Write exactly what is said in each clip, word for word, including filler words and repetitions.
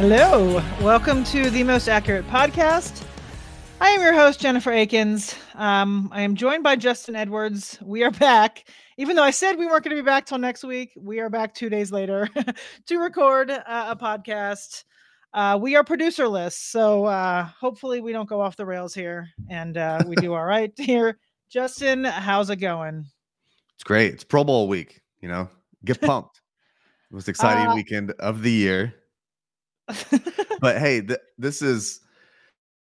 Hello, welcome to the Most Accurate Podcast. I am your host, Jennifer Akins. Um, I am joined by Justin Edwards. We are back. Even though I said we weren't going to be back till next week, we are back two days later to record uh, a podcast. Uh, we are producerless, so uh, hopefully we don't go off the rails here, and uh, we do all right here. Justin, how's it going? It's great. It's Pro Bowl week, you know. Get pumped. Most exciting uh, weekend of the year. But hey, th- this is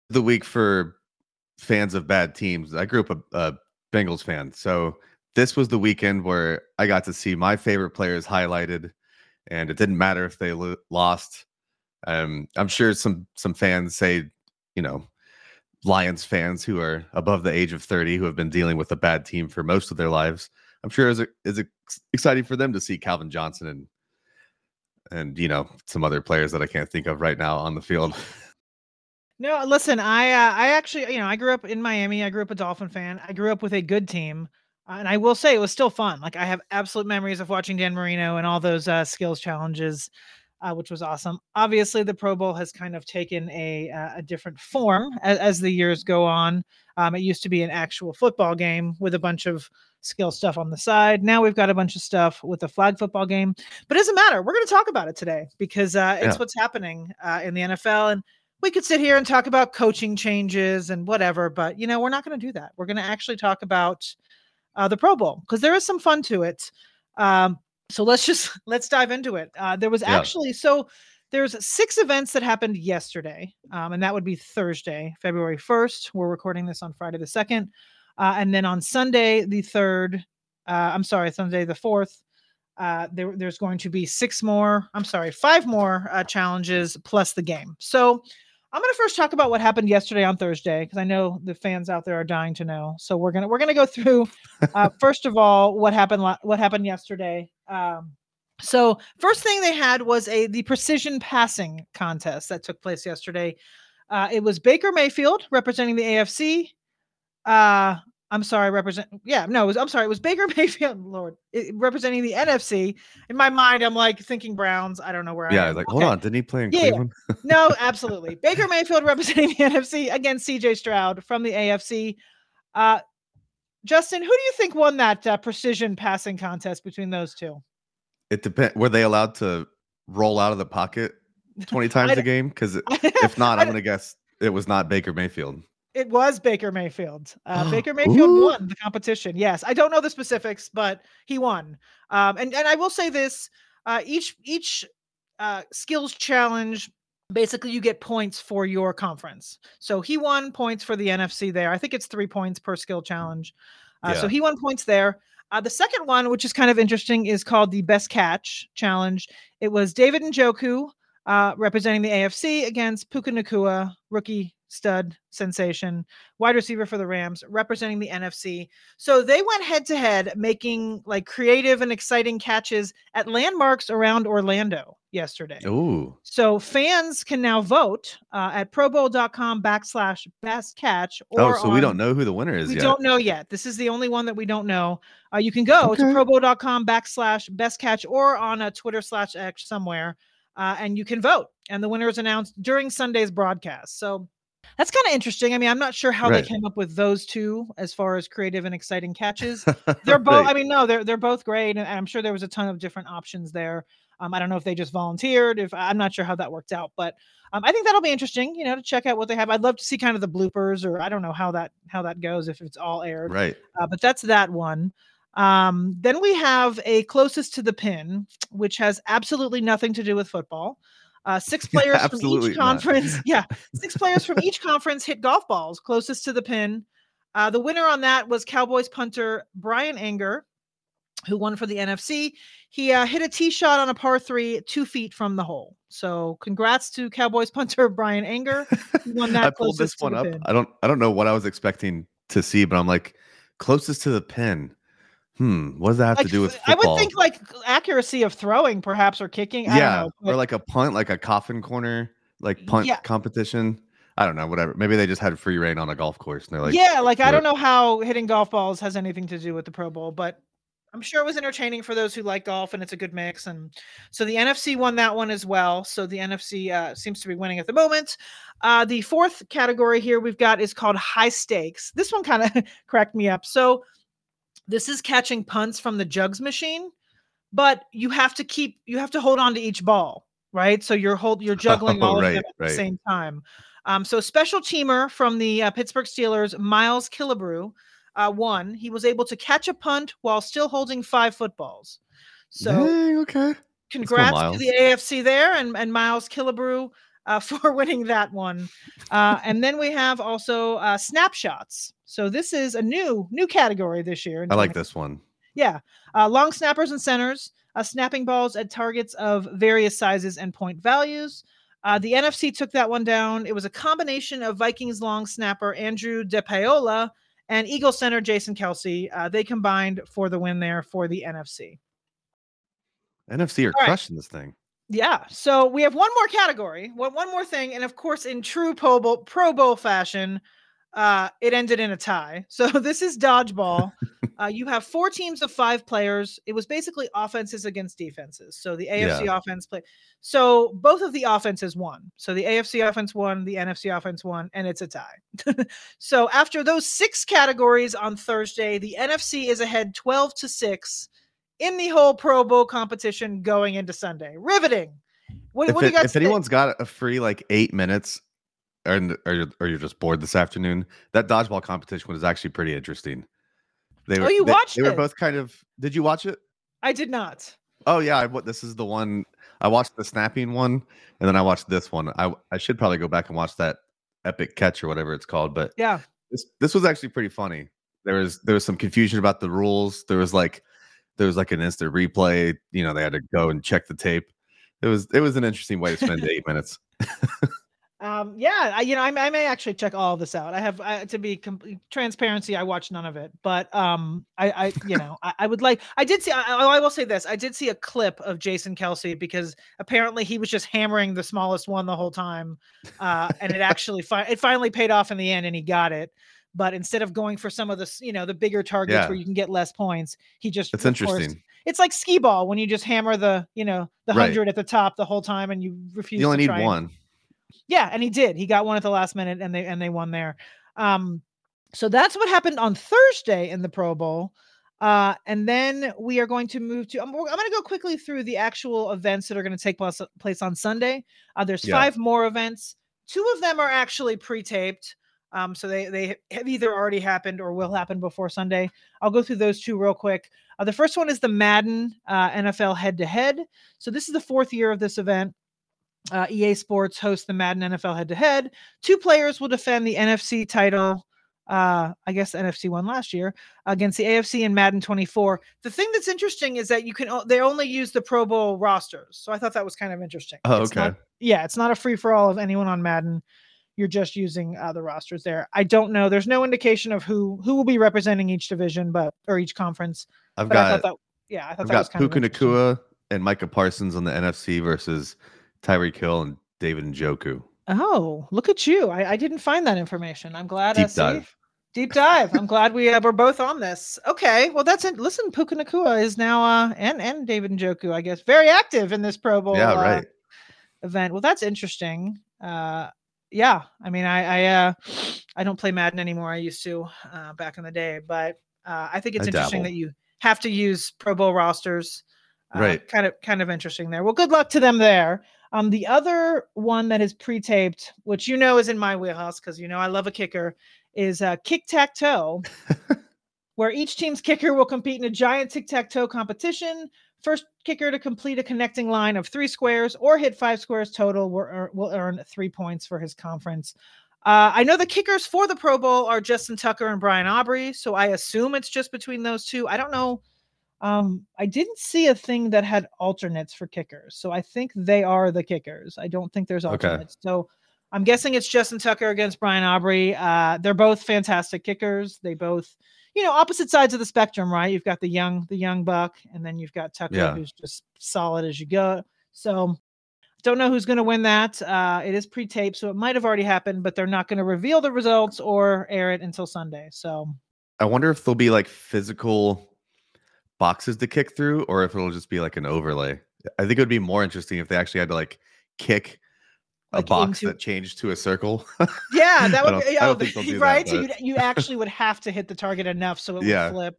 the week for fans of bad teams. I grew up a, a Bengals fan, so this was the weekend where I got to see my favorite players highlighted, and it didn't matter if they lo- lost. Um, I'm sure some some fans say, you know, Lions fans who are above the age of thirty who have been dealing with a bad team for most of their lives. I'm sure it's it's exciting for them to see Calvin Johnson and. And, you know, some other players that I can't think of right now on the field. No, listen, I uh, I actually, you know, I grew up in Miami. I grew up a Dolphin fan. I grew up with a good team. Uh, and I will say it was still fun. Like, I have absolute memories of watching Dan Marino and all those uh, skills challenges, uh, which was awesome. Obviously, the Pro Bowl has kind of taken a uh, a different form as, as the years go on. Um, it used to be an actual football game with a bunch of skill stuff on the side. Now we've got a bunch of stuff with the flag football game, but it doesn't matter. We're going to talk about it today because uh, it's yeah. what's happening uh, in the N F L. And we could sit here and talk about coaching changes and whatever, but you know, we're not going to do that. We're going to actually talk about uh, the Pro Bowl because there is some fun to it. Um, so let's just, let's dive into it. Uh, there was yeah. actually, so there's six events that happened yesterday. Um, and that would be Thursday, February first. We're recording this on Friday the second. Uh, and then on Sunday, the third, uh, I'm sorry, Sunday, the fourth, uh, there, there's going to be six more, I'm sorry, five more uh, challenges plus the game. So I'm going to first talk about what happened yesterday on Thursday, because I know the fans out there are dying to know. So we're going to, we're going to go through, uh, first of all, what happened, what happened yesterday. Um, so first thing they had was a, the precision passing contest that took place yesterday. Uh, it was Baker Mayfield representing the A F C. Uh, I'm sorry, represent. Yeah, no, it was, I'm sorry. It was Baker Mayfield, Lord, it, representing the N F C. In my mind, I'm like thinking Browns. I don't know where. Yeah, I am. Like, okay. Hold on. Didn't he play in yeah, Cleveland? Yeah. No, absolutely. Baker Mayfield representing the N F C against C J Stroud from the A F C. Uh, Justin, who do you think won that uh, precision passing contest between those two? It depends. Were they allowed to roll out of the pocket twenty times a game? Because if not, I'm going to guess it was not Baker Mayfield. It was Baker Mayfield. Uh, Baker Mayfield Ooh. won the competition. Yes. I don't know the specifics, but he won. Um, and, and I will say this, uh, each, each uh, skills challenge, basically you get points for your conference. So he won points for the N F C there. I think it's three points per skill challenge. Uh, yeah. So he won points there. Uh, the second one, which is kind of interesting, is called the Best Catch Challenge. It was David Njoku uh, representing the A F C against Puka Nakua, rookie stud sensation wide receiver for the Rams representing the N F C. So they went head to head, making like creative and exciting catches at landmarks around Orlando yesterday. Ooh. So fans can now vote uh, at probowl.com backslash best catch. Or oh, so on, we don't know who the winner is. We yet. don't know yet. This is the only one that we don't know. Uh, you can go okay. to probowl.com backslash best catch or on a Twitter slash X somewhere uh, and you can vote. And the winner is announced during Sunday's broadcast. So that's kind of interesting. I mean, I'm not sure how right. they came up with those two as far as creative and exciting catches. They're both, right. I mean, no, they're, they're both great. And I'm sure there was a ton of different options there. Um, I don't know if they just volunteered, if I'm not sure how that worked out, but um, I think that'll be interesting, you know, to check out what they have. I'd love to see kind of the bloopers or I don't know how that, how that goes if it's all aired. Right. Uh, but that's that one. Um, then we have a closest to the pin, which has absolutely nothing to do with football. Uh, six players yeah, from each conference. yeah. Six players from each conference hit golf balls closest to the pin. Uh, the winner on that was Cowboys punter Brian Anger, who won for the N F C. He uh, hit a tee shot on a par three, two feet from the hole. So congrats to Cowboys punter Brian Anger. He won that. I pulled this one up. Pin. I don't, I don't know what I was expecting to see, but I'm like closest to the pin. Hmm. What does that have like, to do with football? I would think like accuracy of throwing perhaps or kicking. I yeah. Don't know, or like a punt, like a coffin corner, like punt yeah. competition. I don't know. Whatever. Maybe they just had free reign on a golf course. And they're like, yeah. Like, I don't know how hitting golf balls has anything to do with the Pro Bowl, but I'm sure it was entertaining for those who like golf, and it's a good mix. And so the N F C won that one as well. So the N F C uh, seems to be winning at the moment. Uh, the fourth category here we've got is called high stakes. This one kind of cracked me up. So this is catching punts from the jugs machine, but you have to keep, you have to hold on to each ball, right? So you're hold, you're juggling all oh, right, of them at right. the same time. Um, so special teamer from the uh, Pittsburgh Steelers, Myles Killebrew, Uh, one, he was able to catch a punt while still holding five footballs. So Yay, okay. Congrats to the A F C there and, and Myles Killebrew uh, for winning that one. Uh, and then we have also uh, snapshots. So this is a new new category this year. I like this one. Yeah. Uh, long snappers and centers, uh, snapping balls at targets of various sizes and point values. Uh, the N F C took that one down. It was a combination of Vikings long snapper Andrew DePaola and Eagle center Jason Kelce, uh, they combined for the win there for the N F C. N F C are All crushing right. this thing. Yeah. So we have one more category, one, one more thing. And of course, in true Pro Bowl, Pro Bowl fashion, uh, it ended in a tie. So this is dodgeball. uh, you have four teams of five players. It was basically offenses against defenses. So the A F C yeah. offense played. So both of the offenses won. So the A F C offense won, the N F C offense won, and it's a tie. So after those six categories on Thursday, the N F C is ahead twelve to six in the whole Pro Bowl competition going into Sunday. Riveting. What, what it, do you guys If think? Anyone's got a free like eight minutes, or, or, or you're just bored this afternoon, that dodgeball competition was actually pretty interesting. They were, oh, you they, watched they it? They were both kind of... Did you watch it? I did not. Oh, yeah. I, this is the one... I watched the snapping one, and then I watched this one. I, I should probably go back and watch that epic catch or whatever it's called, but yeah, this this was actually pretty funny. There was there was some confusion about the rules. There was like there was like an instant replay. You know, they had to go and check the tape. It was it was an interesting way to spend eight minutes. Um, yeah, I, you know, I, I may actually check all this out. I have I, to be complete transparency. I watched none of it, but, um, I, I, you know, I, I would like, I did see, I, I will say this. I did see a clip of Jason Kelce because apparently he was just hammering the smallest one the whole time. Uh, and it actually, fi- it finally paid off in the end and he got it. But instead of going for some of the, you know, the bigger targets yeah. where you can get less points, he just, it's interesting. Course, it's like skee ball when you just hammer the, you know, the hundred right. at the top the whole time and you refuse you only to try need one. And- Yeah, and he did. He got one at the last minute, and they and they won there. Um, so that's what happened on Thursday in the Pro Bowl. Uh, and then we are going to move to. I'm, I'm going to go quickly through the actual events that are going to take place, place on Sunday. Uh, there's yeah. five more events. Two of them are actually pre-taped, um, so they they have either already happened or will happen before Sunday. I'll go through those two real quick. Uh, the first one is the Madden uh, N F L head-to-head. So this is the fourth year of this event. Uh, E A Sports hosts the Madden N F L head-to-head. Two players will defend the N F C title, uh, I guess the N F C won last year, against the A F C in Madden twenty-four. The thing that's interesting is that you can they only use the Pro Bowl rosters, so I thought that was kind of interesting. Oh, it's okay. Not, yeah, it's not a free-for-all of anyone on Madden. You're just using uh, the rosters there. I don't know. There's no indication of who who will be representing each division but or each conference. I've but got, I thought that, yeah, I thought I've that got was kind Puka of Nakua and Micah Parsons on the N F C versus Tyreek Hill and David Njoku. Oh, look at you. I, I didn't find that information. I'm glad. Deep I see. dive. Deep dive. I'm glad we uh, were both on this. Okay. Well, that's it. Listen, Puka Nakua is now, uh, and, and David Njoku, I guess, very active in this Pro Bowl yeah, right. uh, event. Well, that's interesting. Uh, yeah. I mean, I, I, uh, I don't play Madden anymore. I used to uh, back in the day, but uh, I think it's I interesting dabble. that you have to use Pro Bowl rosters. Uh, right. Kind of, kind of interesting there. Well, good luck to them there. Um, the other one that is pre-taped, which you know is in my wheelhouse because you know I love a kicker, is uh, kick-tack-toe, where each team's kicker will compete in a giant tic-tac-toe competition. First kicker to complete a connecting line of three squares or hit five squares total will, er, will earn three points for his conference. Uh, I know the kickers for the Pro Bowl are Justin Tucker and Brian Aubrey, so I assume it's just between those two. I don't know. Um, I didn't see a thing that had alternates for kickers, so I think they are the kickers. I don't think there's alternates. Okay. So I'm guessing it's Justin Tucker against Brian Aubrey. Uh, they're both fantastic kickers. They both, you know, opposite sides of the spectrum, right? You've got the young, the young buck, and then you've got Tucker, yeah. who's just solid as you go. So don't know who's going to win that. Uh, it is pre-taped, so it might have already happened, but they're not going to reveal the results or air it until Sunday. So I wonder if there'll be like physical boxes to kick through, or if it'll just be like an overlay. I think it would be more interesting if they actually had to like kick a like box into... that changed to a circle. Yeah, that would be, oh, right. That, so but... you you actually would have to hit the target enough so it yeah. would flip.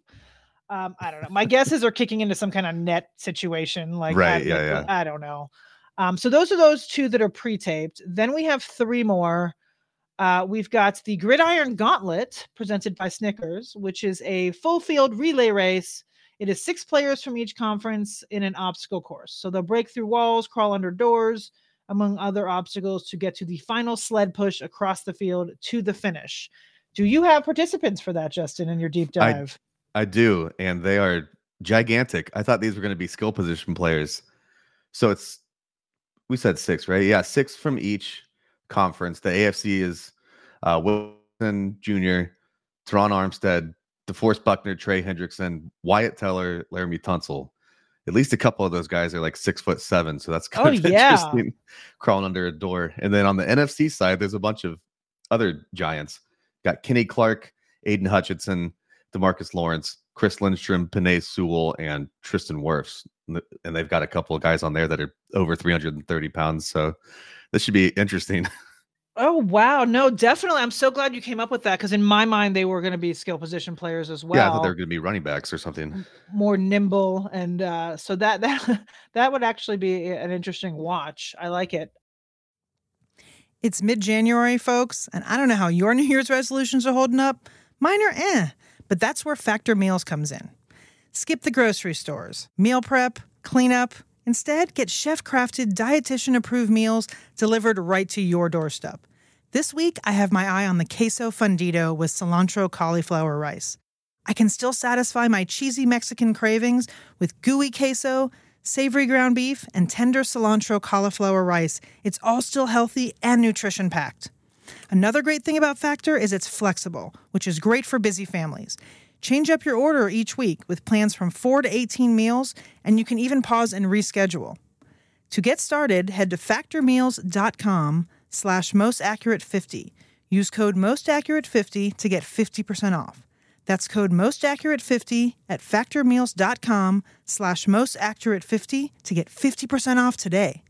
Um, I don't know. My guesses are kicking into some kind of net situation. Like, right, I, yeah, yeah. I don't know. Um, so those are those two that are pre-taped. Then we have three more. Uh, we've got the Gridiron Gauntlet presented by Snickers, which is a full field relay race. It is six players from each conference in an obstacle course. So they'll break through walls, crawl under doors, among other obstacles, to get to the final sled push across the field to the finish. Do you have participants for that, Justin, in your deep dive? I, I do, and they are gigantic. I thought these were going to be skill position players. So it's, we said six, right? Yeah, six from each conference. The A F C is uh, Wilson Junior, Teron Armstead, DeForest Buckner, Trey Hendrickson, Wyatt Teller, Laremy Tunsil. At least a couple of those guys are like six foot seven, so that's kind oh, of interesting. Yeah. Crawling under a door. And then on the N F C side, there's a bunch of other giants. Got Kenny Clark, Aiden Hutchinson, Demarcus Lawrence, Chris Lindstrom, Penei Sewell, and Tristan Wirfs. And they've got a couple of guys on there that are over three hundred thirty pounds. So this should be interesting. Oh, wow. No, definitely. I'm so glad you came up with that, because in my mind, they were going to be skill position players as well. Yeah, I thought they were going to be running backs or something. More nimble. And uh, so that that that would actually be an interesting watch. I like it. It's mid-January, folks, and I don't know how your New Year's resolutions are holding up. Mine are eh, but that's where Factor Meals comes in. Skip the grocery stores, meal prep, cleanup. Instead, get chef-crafted, dietitian-approved meals delivered right to your doorstep. This week, I have my eye on the queso fundido with cilantro cauliflower rice. I can still satisfy my cheesy Mexican cravings with gooey queso, savory ground beef, and tender cilantro cauliflower rice. It's all still healthy and nutrition-packed. Another great thing about Factor is it's flexible, which is great for busy families. Change up your order each week with plans from four to eighteen meals, and you can even pause and reschedule. To get started, head to factormeals.com slash mostaccurate50. Use code mostaccurate fifty to get fifty percent off. That's code mostaccurate fifty at factormeals.com slash mostaccurate50 to get fifty percent off today.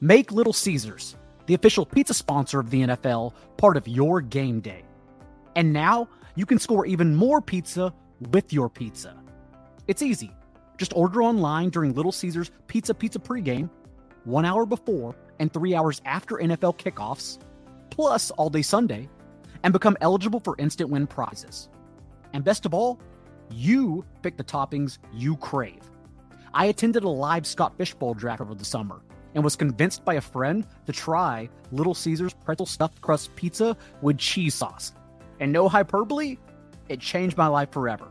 Make Little Caesars, the official pizza sponsor of the N F L, part of your game day. And now, you can score even more pizza with your pizza. It's easy. Just order online during Little Caesars Pizza Pizza pregame, one hour before and three hours after N F L kickoffs, plus all day Sunday, and become eligible for instant win prizes. And best of all, you pick the toppings you crave. I attended a live Scott Fishbowl draft over the summer and was convinced by a friend to try Little Caesars pretzel stuffed crust pizza with cheese sauce. And no hyperbole, it changed my life forever.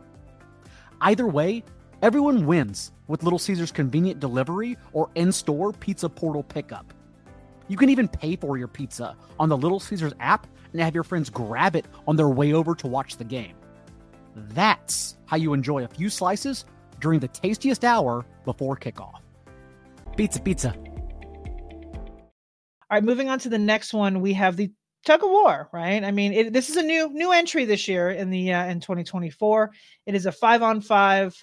Either way, everyone wins with Little Caesars' convenient delivery or in-store pizza portal pickup. You can even pay for your pizza on the Little Caesars app and have your friends grab it on their way over to watch the game. That's how you enjoy a few slices during the tastiest hour before kickoff. Pizza, pizza. All right, moving on to the next one, we have the tug of war, right? I mean, it, this is a new new entry this year in the uh, in twenty twenty-four. It is a five on five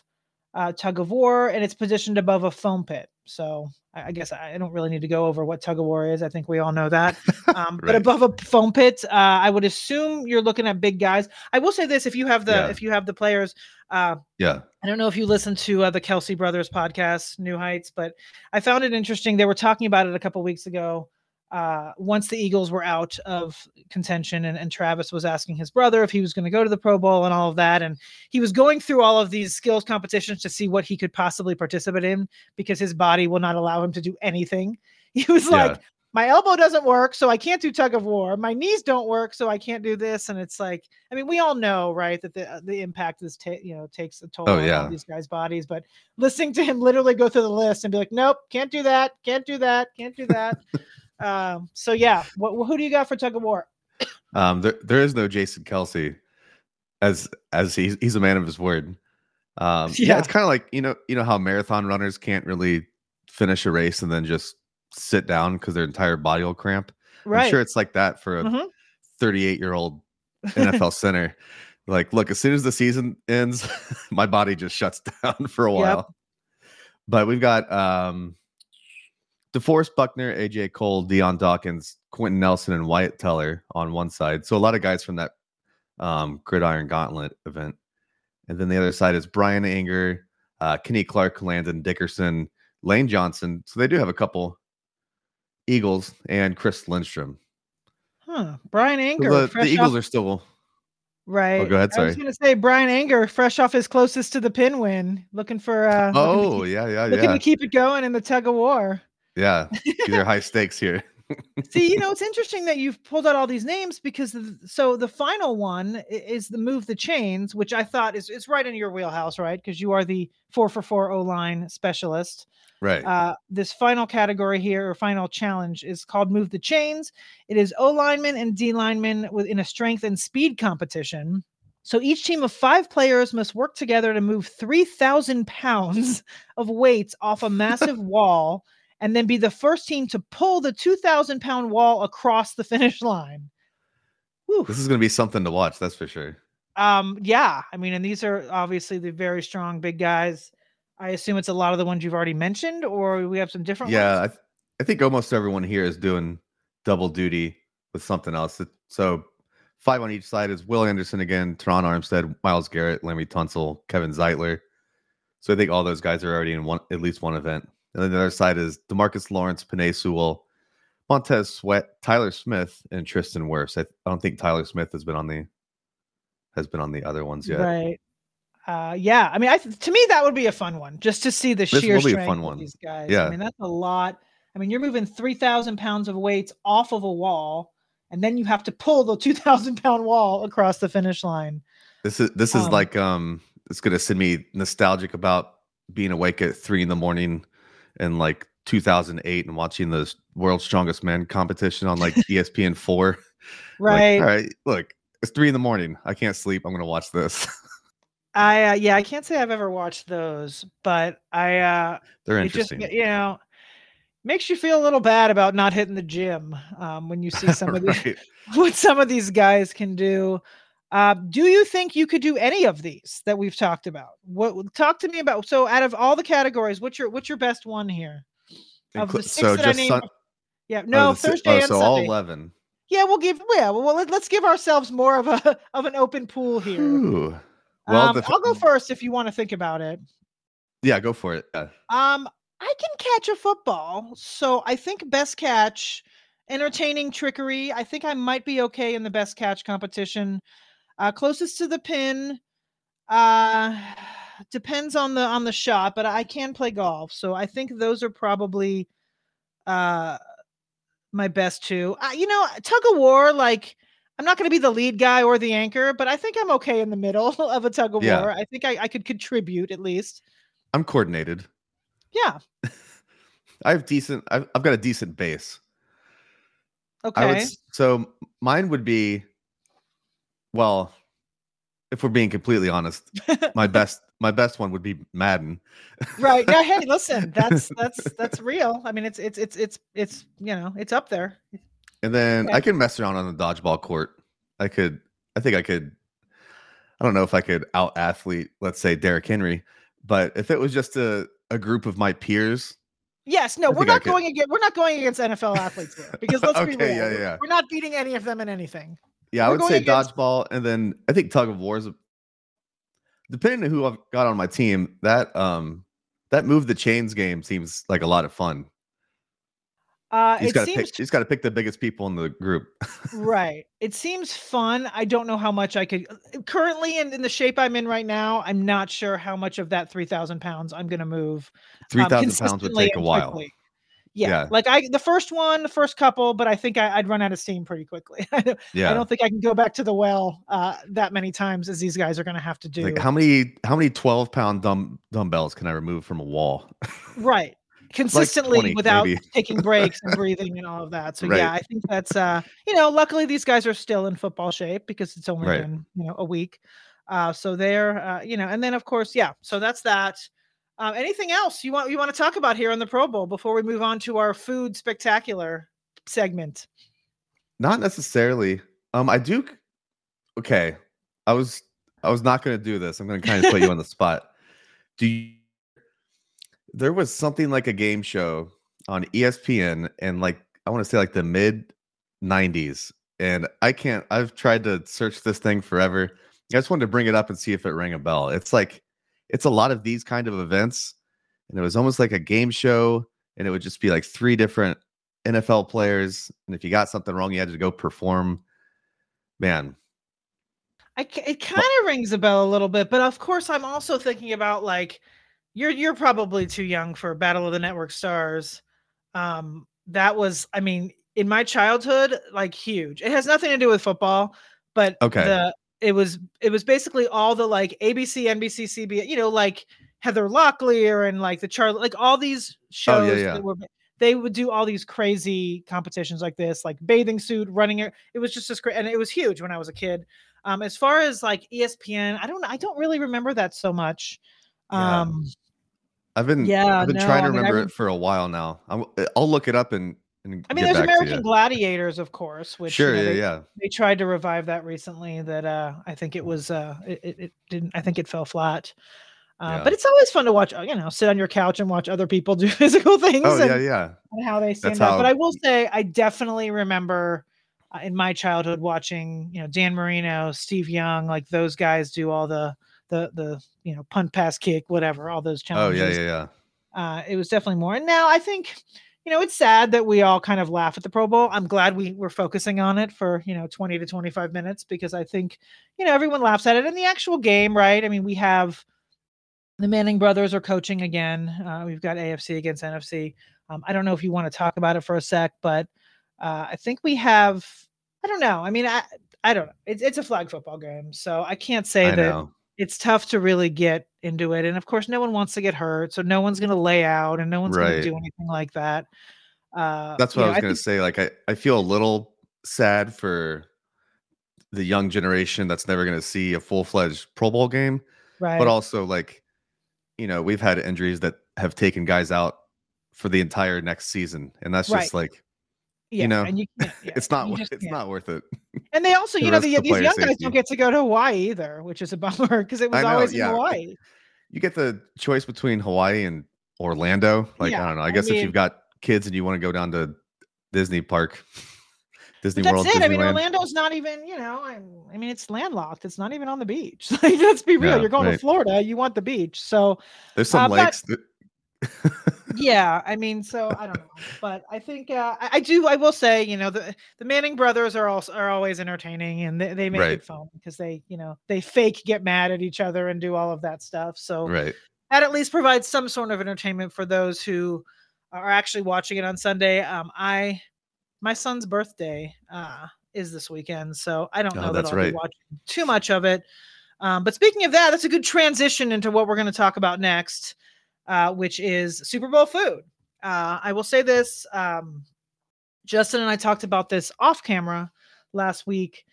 uh, tug of war, and it's positioned above a foam pit. So I, I guess I don't really need to go over what tug of war is. I think we all know that. Um, right. But above a foam pit, uh, I would assume you're looking at big guys. I will say this: if you have the yeah. if you have the players, uh, yeah. I don't know if you listen to uh, the Kelce Brothers podcast, New Heights, but I found it interesting. They were talking about it a couple weeks ago. Uh, once the Eagles were out of contention and, and Travis was asking his brother if he was going to go to the Pro Bowl and all of that. And he was going through all of these skills competitions to see what he could possibly participate in because his body will not allow him to do anything. He was yeah. like, my elbow doesn't work, so I can't do tug of war. My knees don't work, so I can't do this. And it's like, I mean, we all know, right, that the the impact this ta- you know takes a toll oh, on yeah. all these guys' bodies. But listening to him literally go through the list and be like, nope, can't do that, can't do that, can't do that. Um, so yeah, what, who do you got for tug of war? um, there, there is no Jason Kelce, as, as he's, he's a man of his word. Um, yeah, yeah it's kind of like, you know, you know how marathon runners can't really finish a race and then just sit down cause their entire body will cramp. Right. I'm sure it's like that for a thirty-eight year old N F L center. Like, look, as soon as the season ends, my body just shuts down for a while. Yep. But we've got um, DeForest Buckner, A J Cole, Deion Dawkins, Quentin Nelson, and Wyatt Teller on one side. So a lot of guys from that um, Gridiron Gauntlet event. And then the other side is Brian Anger, uh, Kenny Clark, Landon Dickerson, Lane Johnson. So they do have a couple Eagles and Chris Lindstrom. Huh. Brian Anger. So the, the Eagles off- are still... Right. Oh, go ahead, sorry. I was going to say, Brian Anger, fresh off his closest to the pin win, looking for... Uh, oh, looking keep, yeah, yeah, looking yeah. Looking to keep it going in the tug of war. Yeah. These are high stakes here. See, you know, it's interesting that you've pulled out all these names because... The, so the final one is the Move the Chains, which I thought is it's right in your wheelhouse, right? Because you are the four for four O-line specialist. Right. Uh, this final category here, or final challenge, is called Move the Chains. It is O-linemen and D-linemen within a strength and speed competition. So each team of five players must work together to move three thousand pounds of weights off a massive wall and then be the first team to pull the two thousand pound wall across the finish line. Whew. This is going to be something to watch, that's for sure. Um, yeah. I mean, and these are obviously the very strong big guys. I assume it's a lot of the ones you've already mentioned, or we have some different yeah, ones? Yeah, I, th- I think almost everyone here is doing double duty with something else. So five on each side is Will Anderson again, Teron Armstead, Myles Garrett, Laremy Tunsil, Kevin Zeitler. So I think all those guys are already in one, at least one event. And then the other side is Demarcus Lawrence, Penei Sewell, Montez Sweat, Tyler Smith, and Tristan Wirfs. I, I don't think Tyler Smith has been on the has been on the other ones yet. Right. Uh, yeah, I mean, I th- to me, that would be a fun one, just to see the this sheer strength fun of one. These guys. Yeah. I mean, that's a lot. I mean, you're moving three thousand pounds of weights off of a wall, and then you have to pull the two thousand pound wall across the finish line. This is this um, is like, um, it's going to send me nostalgic about being awake at three in the morning in like two thousand eight and watching the World's Strongest Man competition on like E S P N four. Right. Like, all right, look, it's three in the morning. I can't sleep. I'm going to watch this. I uh, yeah, I can't say I've ever watched those, but I uh, they're interesting. It just, you know, makes you feel a little bad about not hitting the gym um, when you see some right. of these, what some of these guys can do. Uh, do you think you could do any of these that we've talked about? What talk to me about? So, out of all the categories, what's your what's your best one here? Of Inclu- the six so that I named, sun- yeah, no oh, Thursday oh, and so Sunday. All eleven. Yeah, we'll give yeah, well let, let's give ourselves more of a of an open pool here. Ooh. Well, um, th- I'll go first if you want to think about it. Yeah, go for it. Yeah. Um, I can catch a football. So I think best catch, entertaining trickery. I think I might be okay in the best catch competition. Uh, closest to the pin. Uh, depends on the on the shot, but I can play golf. So I think those are probably uh, my best two. Uh, you know, tug of war, like, I'm not going to be the lead guy or the anchor, but I think I'm okay in the middle of a tug of yeah. war. I think I, I could contribute at least. I'm coordinated. Yeah. I have decent, I've, I've got a decent base. Okay. I would, so mine would be, well, if we're being completely honest, my best, my best one would be Madden. Right. Yeah. Hey, listen, that's, that's, that's real. I mean, it's, it's, it's, it's, it's, you know, it's up there. And then okay. I can mess around on the dodgeball court. I could, I think I could, I don't know if I could out athlete, let's say Derrick Henry, but if it was just a, a group of my peers. Yes. No, I we're not going against, we're not going against N F L athletes here because let's okay, be real. Yeah, yeah. We're not beating any of them in anything. Yeah. We're I would say against- dodgeball. And then I think tug of war is a, depending on who I've got on my team, that, um, that Move the Chains game seems like a lot of fun. Uh, he's got seems... to pick the biggest people in the group. Right. It seems fun. I don't know how much I could currently and in, in the shape I'm in right now. I'm not sure how much of that three thousand pounds I'm going to move. three thousand um, pounds would take a while. Yeah. yeah. Like I, the first one, the first couple, but I think I, I'd run out of steam pretty quickly. I don't, yeah. I don't think I can go back to the well uh, that many times as these guys are going to have to do. Like how many, how many twelve pound dumb, dumbbells can I remove from a wall? Right. Consistently like twenty, without maybe. Taking breaks and breathing and all of that. So right. yeah, I think that's uh, you know, luckily these guys are still in football shape because it's only right. been you know a week. Uh, so they're uh, you know, and then of course, yeah. So that's that. Um, anything else you want you want to talk about here on the Pro Bowl before we move on to our food spectacular segment? Not necessarily. Um, I do. Okay, I was I was not going to do this. I'm going to kind of put you on the spot. Do you, there was something like a game show on E S P N and like, I want to say like the mid nineties. And I can't, I've tried to search this thing forever. I just wanted to bring it up and see if it rang a bell. It's like, it's a lot of these kind of events. And it was almost like a game show. And it would just be like three different N F L players. And if you got something wrong, you had to go perform. Man. I, it kind of rings a bell a little bit, but of course I'm also thinking about like, you're, you're probably too young for Battle of the Network Stars. Um, that was, I mean, in my childhood, like huge. It has nothing to do with football, but okay. the, it was, it was basically all the like A B C, N B C, C B S, you know, like Heather Locklear and like the Charlie, like all these shows oh, yeah, yeah. that were, they would do all these crazy competitions like this, like bathing suit, running. It was just this great. And it was huge when I was a kid. Um, as far as like E S P N, I don't, I don't really remember that so much. Um, yeah. I've been, yeah, I've been no, trying to I mean, remember been, it for a while now. I'm, I'll look it up and, and I mean, there's American Gladiators, of course, which sure, you know, yeah, they, yeah. they tried to revive that recently. That uh, I think it was, uh, it, it didn't. I think it fell flat. Uh, yeah. But it's always fun to watch. You know, sit on your couch and watch other people do physical things. Oh, and, yeah, yeah. and how they stand That's up. How... But I will say, I definitely remember. Uh, in my childhood watching, you know, Dan Marino, Steve Young, like those guys do all the, the, the, you know, punt, pass, kick, whatever, all those challenges. Oh yeah, yeah, yeah. Uh, it was definitely more. And now I think, you know, it's sad that we all kind of laugh at the Pro Bowl. I'm glad we were focusing on it for, you know, twenty to twenty-five minutes, because I think, you know, everyone laughs at it in the actual game, right? I mean, we have the Manning brothers are coaching again. Uh, we've got A F C against N F C. Um, I don't know if you want to talk about it for a sec, but Uh, I think we have, I don't know. I mean, I, I don't know. It's, it's a flag football game. So I can't say I that know. It's tough to really get into it. And of course, no one wants to get hurt. So no one's going to lay out and no one's right. going to do anything like that. Uh, That's what I know, was going to say. Like, I, I feel a little sad for the young generation that's never going to see a full-fledged Pro Bowl game. Right. But also, like, you know, we've had injuries that have taken guys out for the entire next season. And that's just right. like, Yeah, you know, and you can't, yeah, it's not it's can't. not worth it. And they also, the you know, the, the these young safety. guys don't get to go to Hawaii either, which is a bummer because it was know, always yeah. in Hawaii. You get the choice between Hawaii and Orlando. Like, yeah, I don't know. I, I guess mean, if you've got kids and you want to go down to Disney Park, Disney that's World. That's it. Disneyland. I mean, Orlando's not even, you know, I'm, I mean, it's landlocked. It's not even on the beach. Like, let's be real. Yeah, You're going right. to Florida. You want the beach. So there's some uh, lakes. But, that- yeah, I mean, so I don't know, but I think uh, I, I do. I will say, you know, the, the Manning brothers are also are always entertaining, and they, they make right. it fun because they, you know, they fake get mad at each other and do all of that stuff. So right. that at least provides some sort of entertainment for those who are actually watching it on Sunday. Um, I my son's birthday uh, is this weekend, so I don't know oh, that I'll right. be watching too much of it. Um, but speaking of that, that's a good transition into what we're going to talk about next. Uh, which is Super Bowl food. Uh, I will say this. Um, Justin and I talked about this off camera last week.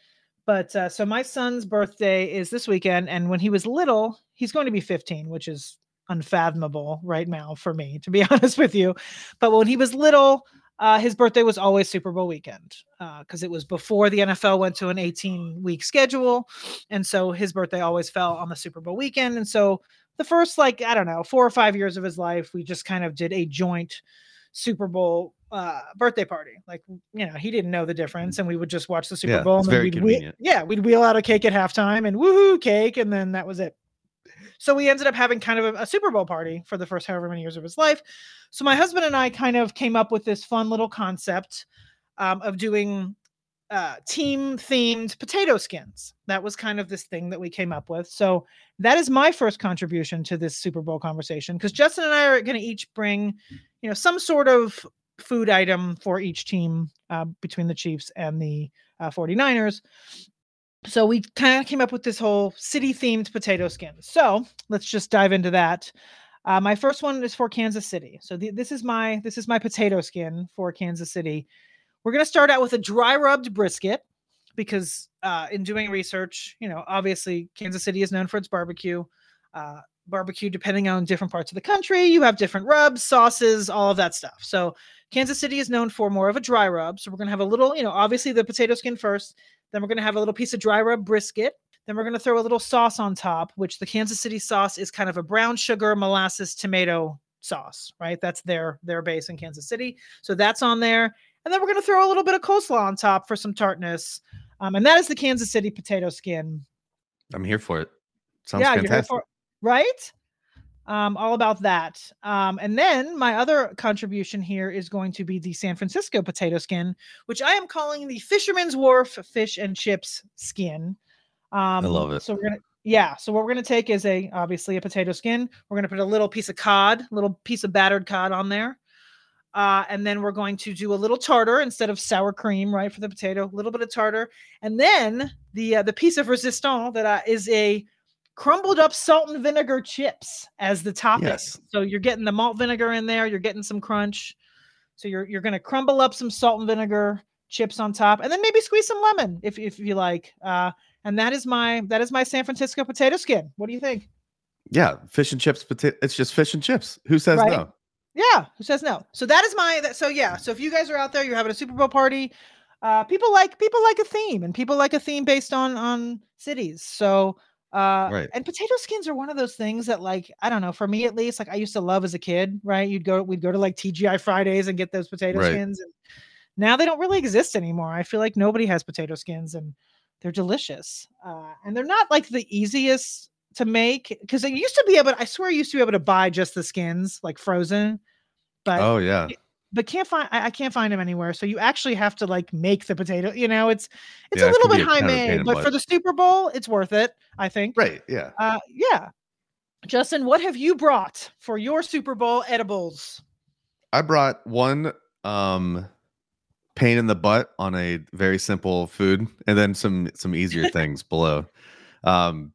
But uh, so my son's birthday is this weekend. And when he was little, he's going to be fifteen, which is unfathomable right now for me, to be honest with you. But when he was little, uh, his birthday was always Super Bowl weekend because uh, it was before the N F L went to an eighteen-week schedule. And so his birthday always fell on the Super Bowl weekend. And so the first, like, I don't know, four or five years of his life, we just kind of did a joint Super Bowl uh, birthday party. Like, you know, he didn't know the difference, and we would just watch the Super yeah, Bowl. And very we'd convenient. Wheel, yeah, we'd wheel out a cake at halftime and woohoo cake, and then that was it. So we ended up having kind of a, a Super Bowl party for the first however many years of his life. So my husband and I kind of came up with this fun little concept um, of doing uh, team-themed potato skins. That was kind of this thing that we came up with. So that is my first contribution to this Super Bowl conversation, because Justin and I are going to each bring, you know, some sort of food item for each team uh, between the Chiefs and the uh, forty-niners. So we kind of came up with this whole city-themed potato skin. So let's just dive into that. Uh, my first one is for Kansas City. So the, this is my this is my potato skin for Kansas City. We're going to start out with a dry rubbed brisket because uh, in doing research, you know, obviously Kansas City is known for its barbecue. Uh, barbecue, depending on different parts of the country, you have different rubs, sauces, all of that stuff. So Kansas City is known for more of a dry rub. So we're going to have a little, you know, obviously the potato skin first. Then we're going to have a little piece of dry rub brisket. Then we're going to throw a little sauce on top, which the Kansas City sauce is kind of a brown sugar, molasses, tomato sauce, right? That's their, their base in Kansas City. So that's on there. And then we're going to throw a little bit of coleslaw on top for some tartness. Um, and that is the Kansas City potato skin. I'm here for it. Sounds yeah, fantastic. You're here for it, right? Um, all about that. Um, and then my other contribution here is going to be the San Francisco potato skin, which I am calling the Fisherman's Wharf fish and chips skin. Um, I love it. So we're going to, yeah. So what we're going to take is a, obviously a potato skin. We're going to put a little piece of cod, little piece of battered cod on there. Uh, and then we're going to do a little tartar instead of sour cream, right? For the potato, a little bit of tartar. And then the, uh, the piece of resistant that uh, is a crumbled up salt and vinegar chips as the topping. Yes. So you're getting the malt vinegar in there. You're getting some crunch. So you're, you're going to crumble up some salt and vinegar chips on top, and then maybe squeeze some lemon if, if you like, uh, And that is my that is my San Francisco potato skin. What do you think? Yeah, fish and chips. Pota- it's just fish and chips. Who says right? no? Yeah, who says no? So that is my. That, so yeah. So if you guys are out there, you're having a Super Bowl party. Uh, people like people like a theme, and people like a theme based on on cities. So uh, right. And potato skins are one of those things that, like, I don't know. For me at least, like I used to love as a kid. Right? You'd go. We'd go to like T G I Fridays and get those potato right. skins. And now they don't really exist anymore. I feel like nobody has potato skins and. They're delicious. Uh, and they're not like the easiest to make because I used to be able to, I swear I used to be able to buy just the skins like frozen, but, oh yeah, but can't find, I, I can't find them anywhere. So you actually have to like make the potato, you know, it's, it's yeah, a little it bit high made, but life. For the Super Bowl, it's worth it. I think. Right. Yeah. Uh, yeah. Justin, what have you brought for your Super Bowl edibles? I brought one, um, pain in the butt on a very simple food, and then some some easier things below. Um,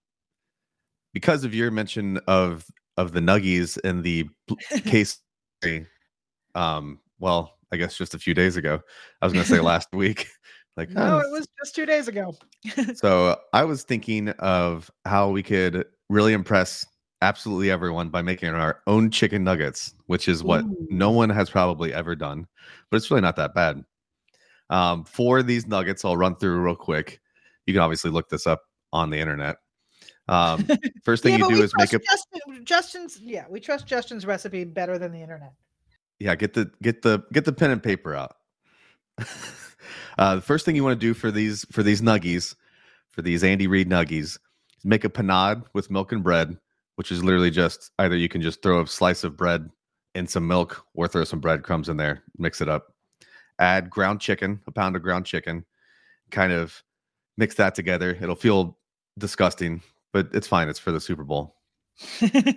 because of your mention of of the nuggies in the case, um, well, I guess just a few days ago. I was going to say last week. Like no, oh. It was just two days ago. So I was thinking of how we could really impress absolutely everyone by making our own chicken nuggets, which is what Ooh. No one has probably ever done, but it's really not that bad. Um, for these nuggets, I'll run through real quick. You can obviously look this up on the internet. Um, first thing yeah, you do is make it. Justin, Justin's, yeah, we trust Justin's recipe better than the internet. Yeah, get the get the get the pen and paper out. uh, the first thing you want to do for these for these nuggies, for these Andy Reid nuggies, is make a panade with milk and bread, which is literally just either you can just throw a slice of bread in some milk or throw some breadcrumbs in there, mix it up. Add ground chicken, a pound of ground chicken, kind of mix that together. It'll feel disgusting, but it's fine. It's for the Super Bowl.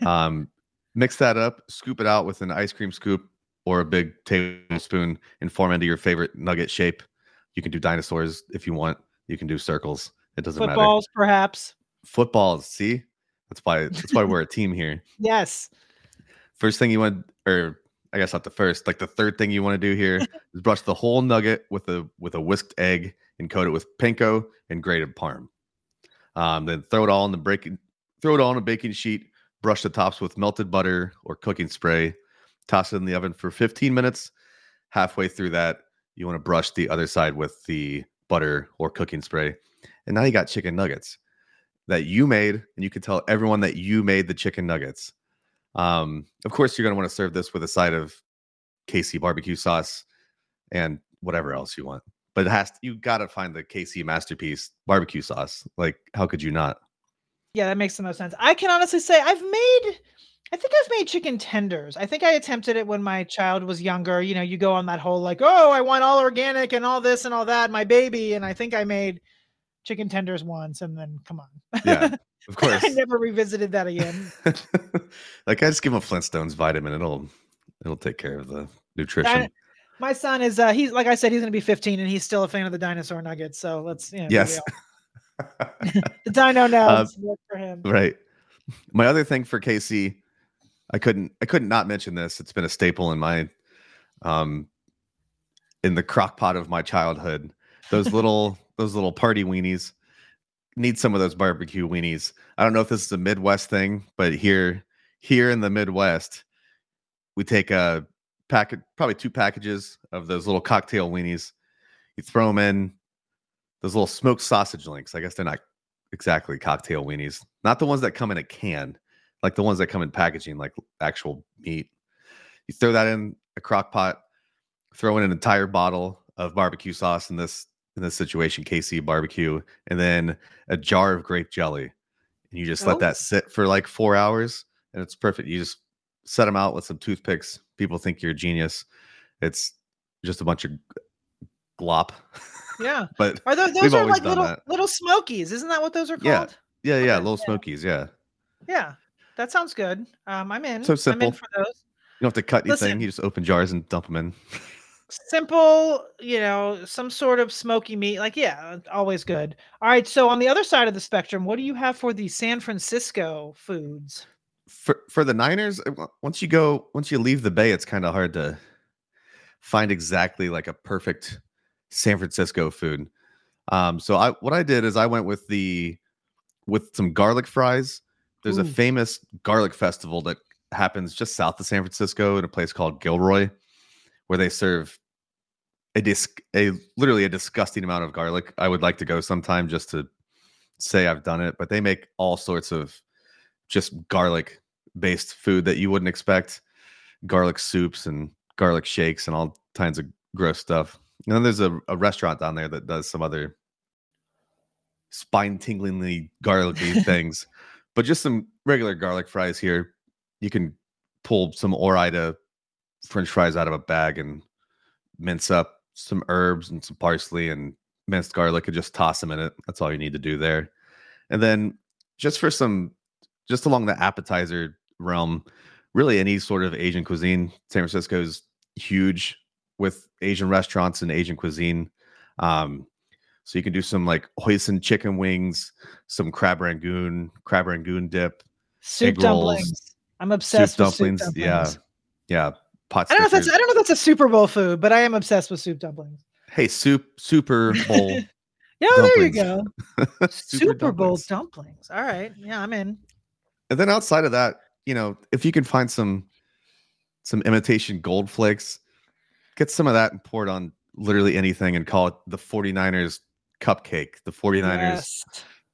um, mix that up, scoop it out with an ice cream scoop or a big tablespoon and form into your favorite nugget shape. You can do dinosaurs if you want. You can do circles. It doesn't Footballs, matter. Footballs, perhaps. Footballs, see? That's why, that's why we're a team here. Yes. First thing you want, or... I guess not the first, like the third thing you want to do here is brush the whole nugget with a with a whisked egg and coat it with panko and grated parm. Um, then throw it all in the baking, throw it all on a baking sheet, brush the tops with melted butter or cooking spray, toss it in the oven for fifteen minutes. Halfway through that, you want to brush the other side with the butter or cooking spray. And now you got chicken nuggets that you made, and you can tell everyone that you made the chicken nuggets. Um, of course, you're going to want to serve this with a side of K C barbecue sauce and whatever else you want. But it has to, you got to find the K C masterpiece barbecue sauce. Like, how could you not? Yeah, that makes the most sense. I can honestly say I've made, I think I've made chicken tenders. I think I attempted it when my child was younger. You know, you go on that whole like, oh, I want all organic and all this and all that, my baby. And I think I made chicken tenders once and then come on. Yeah. Of course. I never revisited that again. Like I just give him a Flintstones vitamin. It'll, it'll take care of the nutrition. I, my son is, uh, he's like I said, he's going to be fifteen and he's still a fan of the dinosaur nuggets. So let's, you know, yes. The dino knows. Um, for him. Right. My other thing for K C, I couldn't, I couldn't not mention this. It's been a staple in my, um, in the crock pot of my childhood, those little, those little party weenies. Need some of those barbecue weenies. I don't know if this is a Midwest thing, but here, here in the Midwest, we take a packet, probably two packages of those little cocktail weenies. You throw them in those little smoked sausage links. I guess they're not Exactly. Cocktail weenies. Not the ones that come in a can, like the ones that come in packaging, like actual meat. You throw that in a crock pot, throw in an entire bottle of barbecue sauce in this in this situation, K C barbecue, and then a jar of grape jelly. And you just oh. let that sit for like four hours and it's perfect. You just set them out with some toothpicks. People think you're a genius. It's just a bunch of glop. Yeah. But are those, those are like little, little smokies. Isn't that what those are called? Yeah. Yeah. Yeah. Little yeah. smokies. Yeah. Yeah. That sounds good. Um, I'm in. So simple. I'm in for those. You don't have to cut Listen, anything. You just open jars and dump them in. Simple, you know, some sort of smoky meat. Like, yeah, always good. All right. So on the other side of the spectrum, what do you have for the San Francisco foods? For for the Niners, once you go, once you leave the Bay, it's kind of hard to find exactly like a perfect San Francisco food. Um, so I what I did is I went with the with some garlic fries. There's Ooh. a famous garlic festival that happens just south of San Francisco in a place called Gilroy, where they serve a disc a literally a disgusting amount of garlic. I would like to go sometime just to say I've done it, but they make all sorts of just garlic based food that you wouldn't expect. Garlic soups and garlic shakes and all kinds of gross stuff. And then there's a, a restaurant down there that does some other spine tinglingly garlicky things, but just some regular garlic fries here. You can pull some Orida French fries out of a bag and mince up some herbs and some parsley and minced garlic and just toss them in it. That's all you need to do there. And then just for some, just along the appetizer realm, really any sort of Asian cuisine. San Francisco is huge with Asian restaurants and Asian cuisine. Um, so you can do some like hoisin chicken wings, some crab rangoon, crab rangoon dip, soup dumplings. I'm obsessed soup with dumplings. soup dumplings. Yeah. Yeah. Pot I don't know if that's I don't know if that's a Super Bowl food, but I am obsessed with soup dumplings. Hey, soup Super Bowl. Yeah, there you go. Super, Super Bowl dumplings. dumplings. All right. Yeah, I'm in. And then outside of that, you know, if you can find some some imitation gold flakes, get some of that and pour it on literally anything and call it the 49ers cupcake, the 49ers yes.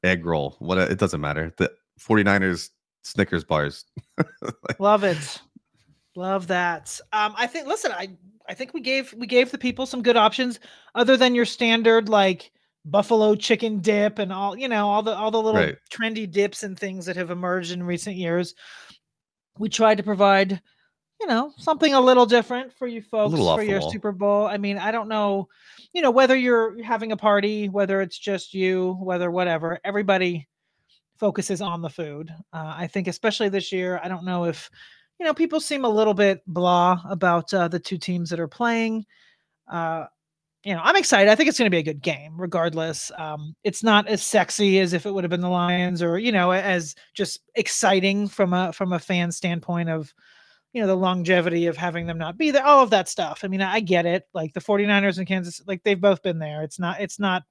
egg roll. What a, it doesn't matter. The 49ers Snickers bars. Like, love it. Love that. Um, I think, listen, I, I think we gave, we gave the people some good options other than your standard, like buffalo chicken dip and all, you know, all the, all the little right. trendy dips and things that have emerged in recent years. We tried to provide, you know, something a little different for you folks for your Super Bowl. I mean, I don't know, you know, whether you're having a party, whether it's just you, whether whatever, everybody focuses on the food. Uh, I think especially this year, I don't know if, you know, people seem a little bit blah about uh, the two teams that are playing. Uh, you know, I'm excited. I think it's going to be a good game regardless. Um, it's not as sexy as if it would have been the Lions or, you know, as just exciting from a, from a fan standpoint of, you know, the longevity of having them not be there, all of that stuff. I mean, I get it. Like the 49ers and Kansas, like they've both been there. It's not, it's not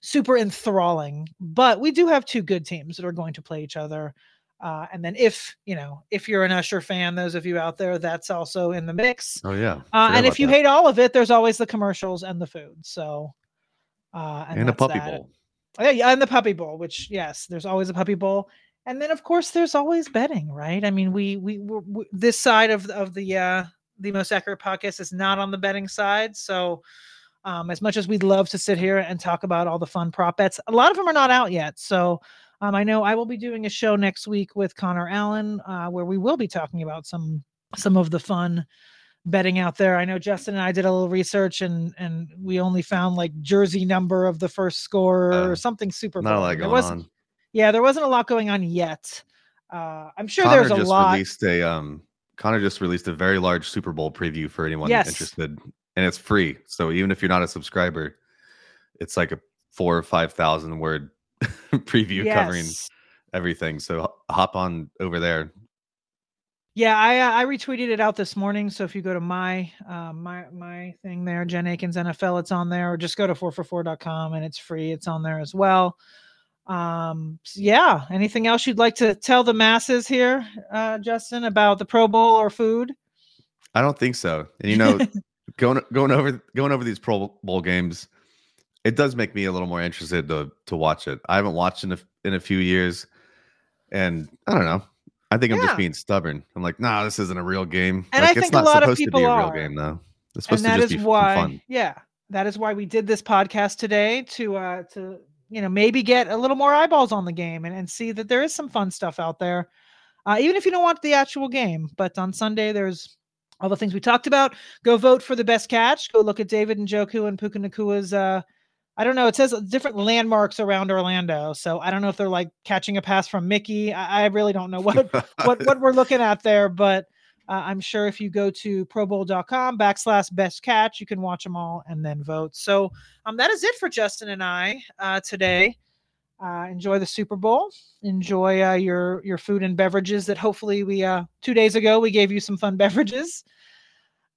super enthralling, but we do have two good teams that are going to play each other. Uh, and then if, you know, if you're an Usher fan, those of you out there, that's also in the mix. Oh yeah. Uh, and if you that. hate all of it, there's always the commercials and the food. So, uh, and, and a puppy that. bowl. Oh, yeah. And the puppy bowl, which yes, there's always a puppy bowl. And then, of course, there's always betting, right? I mean, we we, we, we this side of of the uh, the Most Accurate Podcast is not on the betting side. So, um, as much as we'd love to sit here and talk about all the fun prop bets, a lot of them are not out yet. So, um, I know I will be doing a show next week with Connor Allen, uh, where we will be talking about some some of the fun betting out there. I know Justin and I did a little research, and and we only found like jersey number of the first scorer uh, or something super. Not a lot going on. Yeah, there wasn't a lot going on yet. Uh, I'm sure Connor there's a just lot. Released a, um, Connor just released a very large Super Bowl preview for anyone yes. interested, and it's free. So even if you're not a subscriber, it's like a four or five thousand word preview yes. covering everything. So hop on over there. Yeah, I uh, I retweeted it out this morning. So if you go to my uh, my my thing there, Jen Akins N F L, it's on there. Or just go to four four four dot com and it's free. It's on there as well. Um, so yeah. Anything else you'd like to tell the masses here, uh, Justin, about the Pro Bowl or food? I don't think so. And you know, going going over going over these Pro Bowl games, it does make me a little more interested to to watch it. I haven't watched an, in a few years. And I don't know. I think I'm yeah. just being stubborn. I'm like, nah, this isn't a real game. And like, I think it's not a lot supposed of people to be a real are. game, though. It's supposed and to that just is be why, fun. Yeah, that is why we did this podcast today to, uh, to you know, maybe get a little more eyeballs on the game and, and see that there is some fun stuff out there, uh, even if you don't want the actual game. But on Sunday, there's all the things we talked about. Go vote for the best catch. Go look at David Njoku and Puka Nakua's, uh, I don't know. It says different landmarks around Orlando. So I don't know if they're like catching a pass from Mickey. I, I really don't know what, what, what we're looking at there, but uh, I'm sure if you go to pro bowl dot com backslash best catch, you can watch them all and then vote. So um, that is it for Justin and I uh, today. Uh, enjoy the Super Bowl. Enjoy uh, your, your food and beverages that hopefully we, uh, two days ago, we gave you some fun beverages.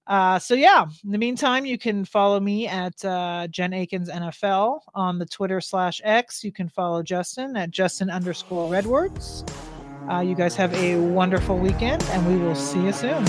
Uh, so yeah, in the meantime, you can follow me at uh, Jen Akins N F L on the Twitter slash X. You can follow Justin at Justin underscore Redwards. Uh, you guys have a wonderful weekend, and we will see you soon.